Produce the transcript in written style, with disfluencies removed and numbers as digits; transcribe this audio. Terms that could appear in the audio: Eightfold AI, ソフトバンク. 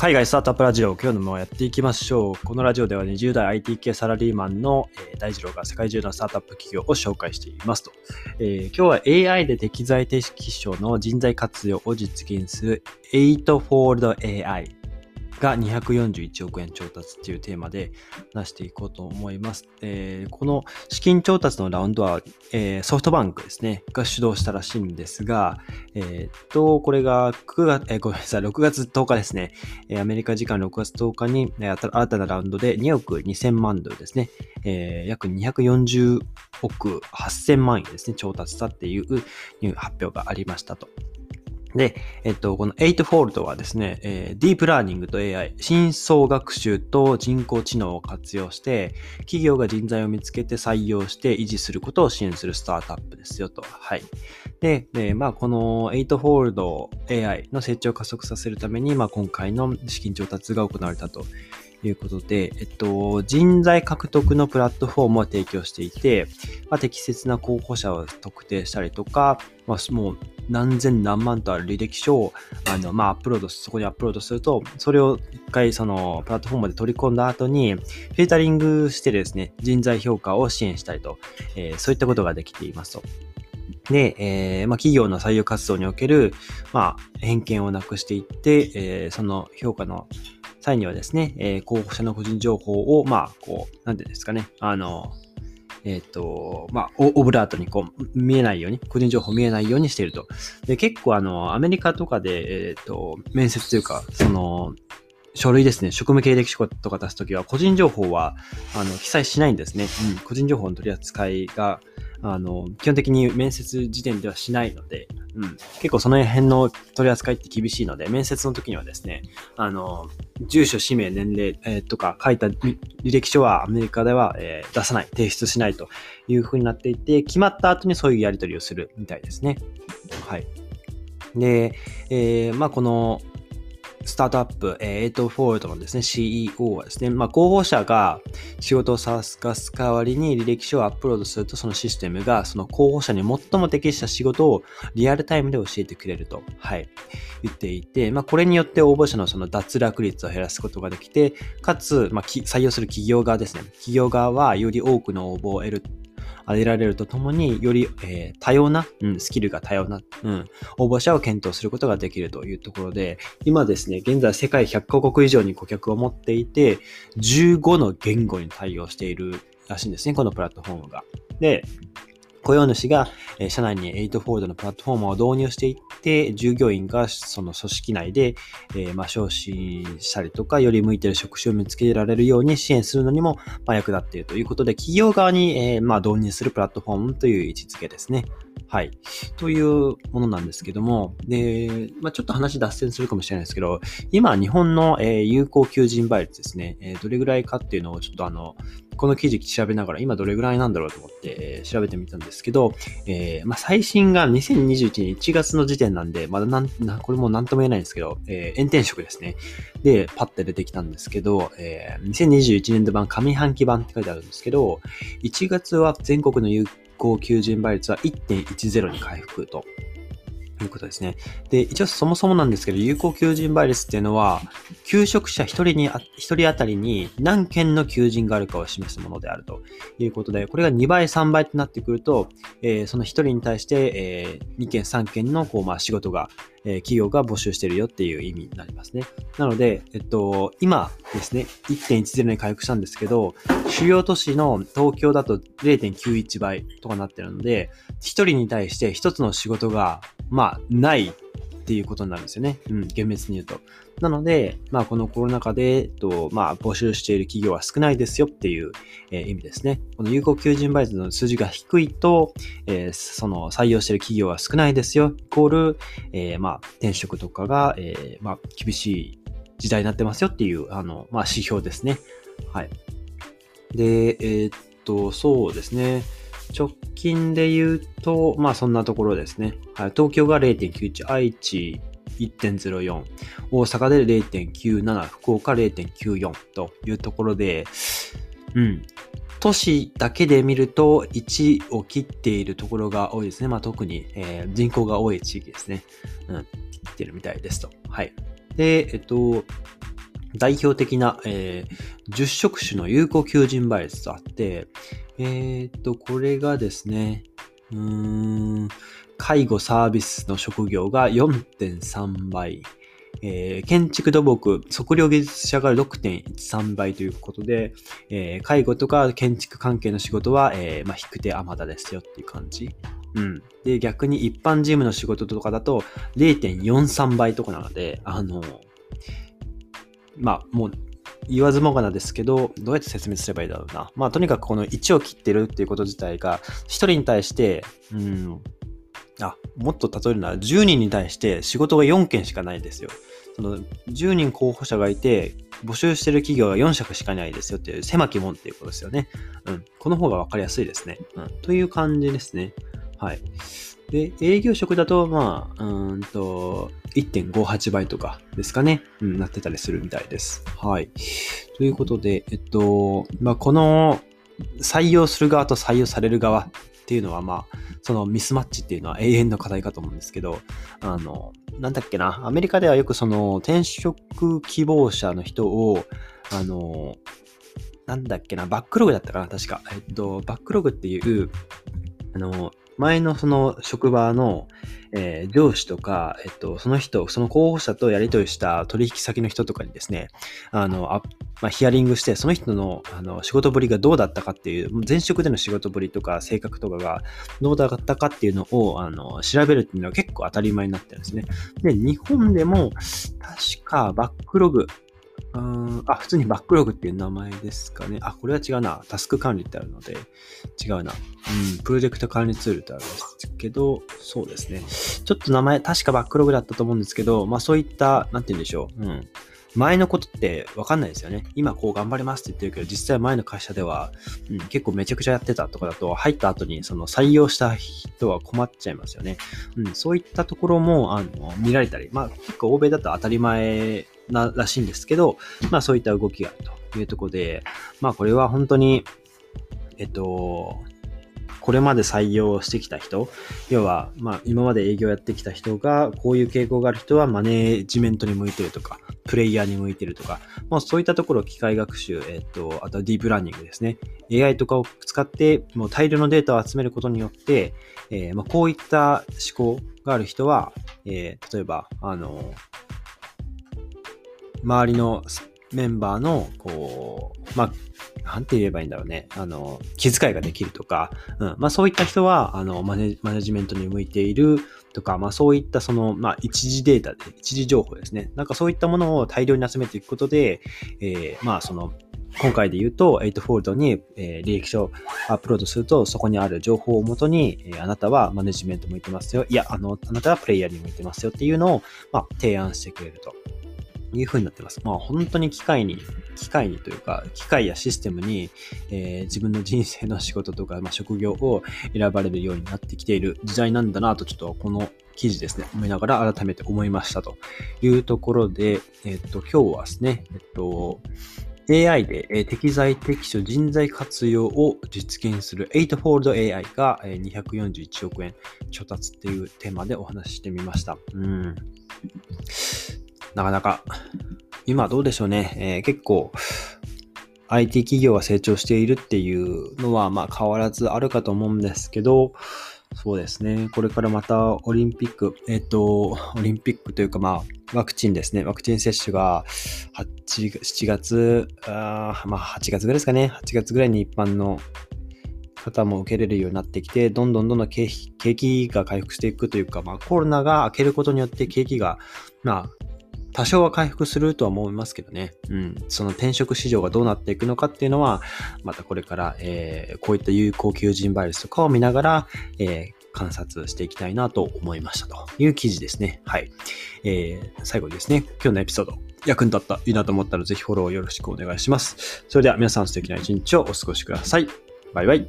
海外スタートアップラジオ、今日のもやっていきましょう。このラジオでは20代 IT 系サラリーマンの大二郎が世界中のスタートアップ企業を紹介していますと。今日は AI で適材適所の人材活用を実現する Eightfold AI が241億円調達っていうテーマで話していこうと思います。この資金調達のラウンドは、ソフトバンクですね、が主導したらしいんですが、これが6月10日ですね、アメリカ時間6月10日に新たなラウンドで2億2000万ドルですね、約240億8000万円ですね、調達したっていう発表がありましたと。で、このEightfoldはですね、ディープラーニングと AI、深層学習と人工知能を活用して、企業が人材を見つけて採用して維持することを支援するスタートアップですよと。はい。で、このEightfold AI の成長を加速させるために、今回の資金調達が行われたということで、人材獲得のプラットフォームを提供していて、適切な候補者を特定したりとか、もう何千何万とある履歴書をそこにアップロードすると、それを一回そのプラットフォームで取り込んだ後にフィルタリングしてですね、人材評価を支援したりと、そういったことができていますと。で、企業の採用活動における、偏見をなくしていって、その評価の際にはですね、候補者の個人情報を、オブラートに見えないように、個人情報見えないようにしていると。で、結構アメリカとかで、面接というか、書類ですね、職務経歴書とか出すときは、個人情報は、記載しないんですね。個人情報の取り扱いが、基本的に面接時点ではしないので、結構その辺の取り扱いって厳しいので、面接の時にはですね、住所、氏名、年齢、とか書いた履歴書はアメリカでは、出さない、提出しないというふうになっていて、決まった後にそういうやり取りをするみたいですね。はい。で、この、スタートアップ、Eightfoldのですね、CEO はですね、候補者が仕事を探す代わりに履歴書をアップロードすると、そのシステムがその候補者に最も適した仕事をリアルタイムで教えてくれると、言っていて、これによって応募者のその脱落率を減らすことができて、かつ、採用する企業側ですね、企業側はより多くの応募を得られるとともに、より、スキルが多様な応募者を検討することができるというところで、今ですね、現在世界100カ国以上に顧客を持っていて、15の言語に対応しているらしいんですね、このプラットフォームが。で、雇用主が社内にEightfoldのプラットフォームを導入していって、従業員がその組織内で、昇進したりとか、より向いている職種を見つけられるように支援するのにも役立っているということで、企業側に導入するプラットフォームという位置づけですね。はい。というものなんですけども、で、ちょっと話脱線するかもしれないですけど、今、日本の有効求人倍率ですね、どれぐらいかっていうのをちょっとこの記事調べながら、今どれぐらいなんだろうと思って調べてみたんですけど、最新が2021年1月の時点なんで、まだこれも何とも言えないんですけど、炎天色ですね。で、パッて出てきたんですけど、2021年度版、上半期版って書いてあるんですけど、1月は全国の有効求人倍率は 1.10 に回復ということですね。で、一応そもそもなんですけど、有効求人倍率っていうのは、求職者1人当たりに何件の求人があるかを示すものであるということで、これが2倍、3倍となってくると、その1人に対して、2件、3件の仕事が、企業が募集してるよっていう意味になりますね。なので、今ですね、1.10 に回復したんですけど、主要都市の東京だと 0.91 倍とかなってるので、1人に対して1つの仕事が、ないっていうことになるんですよね。厳密に言うと。なので、このコロナ禍で、募集している企業は少ないですよっていう、意味ですね。この有効求人倍率の数字が低いと、その採用している企業は少ないですよ、イコール、転職とかが、厳しい時代になってますよっていう、指標ですね。はい。で、そうですね。直近で言うと、そんなところですね。はい、東京が 0.91、愛知 1.04、大阪で 0.97、福岡 0.94 というところで、都市だけで見ると1を切っているところが多いですね。特に、人口が多い地域ですね。切ってるみたいですと。はい。で、代表的な、10色種の有効求人倍率とあって、これがですね、介護サービスの職業が 4.3 倍、建築土木、測量技術者が 6.13 倍ということで、介護とか建築関係の仕事は、引く手あまたですよっていう感じ。うん。で、逆に一般事務の仕事とかだと 0.43 倍とかなので、もう言わずもがなですけど、どうやって説明すればいいだろうな。とにかくこの1を切ってるっていうこと自体が、1人に対して、もっと例えるなら10人に対して仕事が4件しかないですよ。その10人候補者がいて、募集してる企業が4社しかないですよっていう狭き門っていうことですよね。この方が分かりやすいですね。という感じですね。はい。で、営業職だと、1.58 倍とかですかね。なってたりするみたいです。はい。ということで、この採用する側と採用される側っていうのは、そのミスマッチっていうのは永遠の課題かと思うんですけど、アメリカではよくその転職希望者の人を、バックログだったかな、確か。バックログっていう、前のその職場の、上司とか、その候補者とやり取りした取引先の人とかにですね、ヒアリングして、その人の、仕事ぶりがどうだったかっていう、前職での仕事ぶりとか、性格とかがどうだったかっていうのを、調べるっていうのは結構当たり前になってるんですね。で、日本でも、確かバックログ、普通にバックログっていう名前ですかね。これは違うな。タスク管理ってあるので、違うな。プロジェクト管理ツールってあるんですけど、そうですね。ちょっと名前、確かバックログだったと思うんですけど、そういった、なんて言うんでしょう。前のことって分かんないですよね。今こう頑張りますって言ってるけど、実際前の会社では、結構めちゃくちゃやってたとかだと、入った後にその採用した人は困っちゃいますよね。そういったところも、見られたり、結構欧米だと当たり前ならしいんですけど、そういった動きがあるというところで、これは本当に、これまで採用してきた人、要は、今まで営業やってきた人が、こういう傾向がある人はマネジメントに向いてるとか、プレイヤーに向いてるとか、そういったところを機械学習、あとはディープラーニングですね。AI とかを使って、もう大量のデータを集めることによって、こういった思考がある人は、例えば、周りのメンバーの、なんて言えばいいんだろうね。気遣いができるとか、そういった人は、マネジメントに向いているとか、そういったその、一時データで、一時情報ですね。そういったものを大量に集めていくことで、今回で言うと、Eightfoldに、履歴書をアップロードすると、そこにある情報をもとに、あなたはマネジメント向いてますよ。いや、あなたはプレイヤーに向いてますよっていうのを、提案してくれると。いう風になってます。本当に機械にというか、機械やシステムに、自分の人生の仕事とか、職業を選ばれるようになってきている時代なんだなと、ちょっとこの記事ですね、思いながら改めて思いましたというところで、今日はですね、AI で適材適所人材活用を実現する Eightfold AI が241億円調達っていうテーマでお話ししてみました。なかなか、今どうでしょうね。結構、IT 企業は成長しているっていうのは、変わらずあるかと思うんですけど、そうですね。これからまたオリンピックというか、ワクチンですね。ワクチン接種が8月ぐらいですかね。8月ぐらいに一般の方も受けれるようになってきて、どんどん景気が回復していくというか、コロナが明けることによって景気が、多少は回復するとは思いますけどね。その転職市場がどうなっていくのかっていうのは、またこれから、こういった有効求人倍率とかを見ながら、観察していきたいなと思いましたという記事ですね。はい。最後にですね、今日のエピソード、役に立った、いいなと思ったらぜひフォローよろしくお願いします。それでは皆さん素敵な一日をお過ごしください。バイバイ。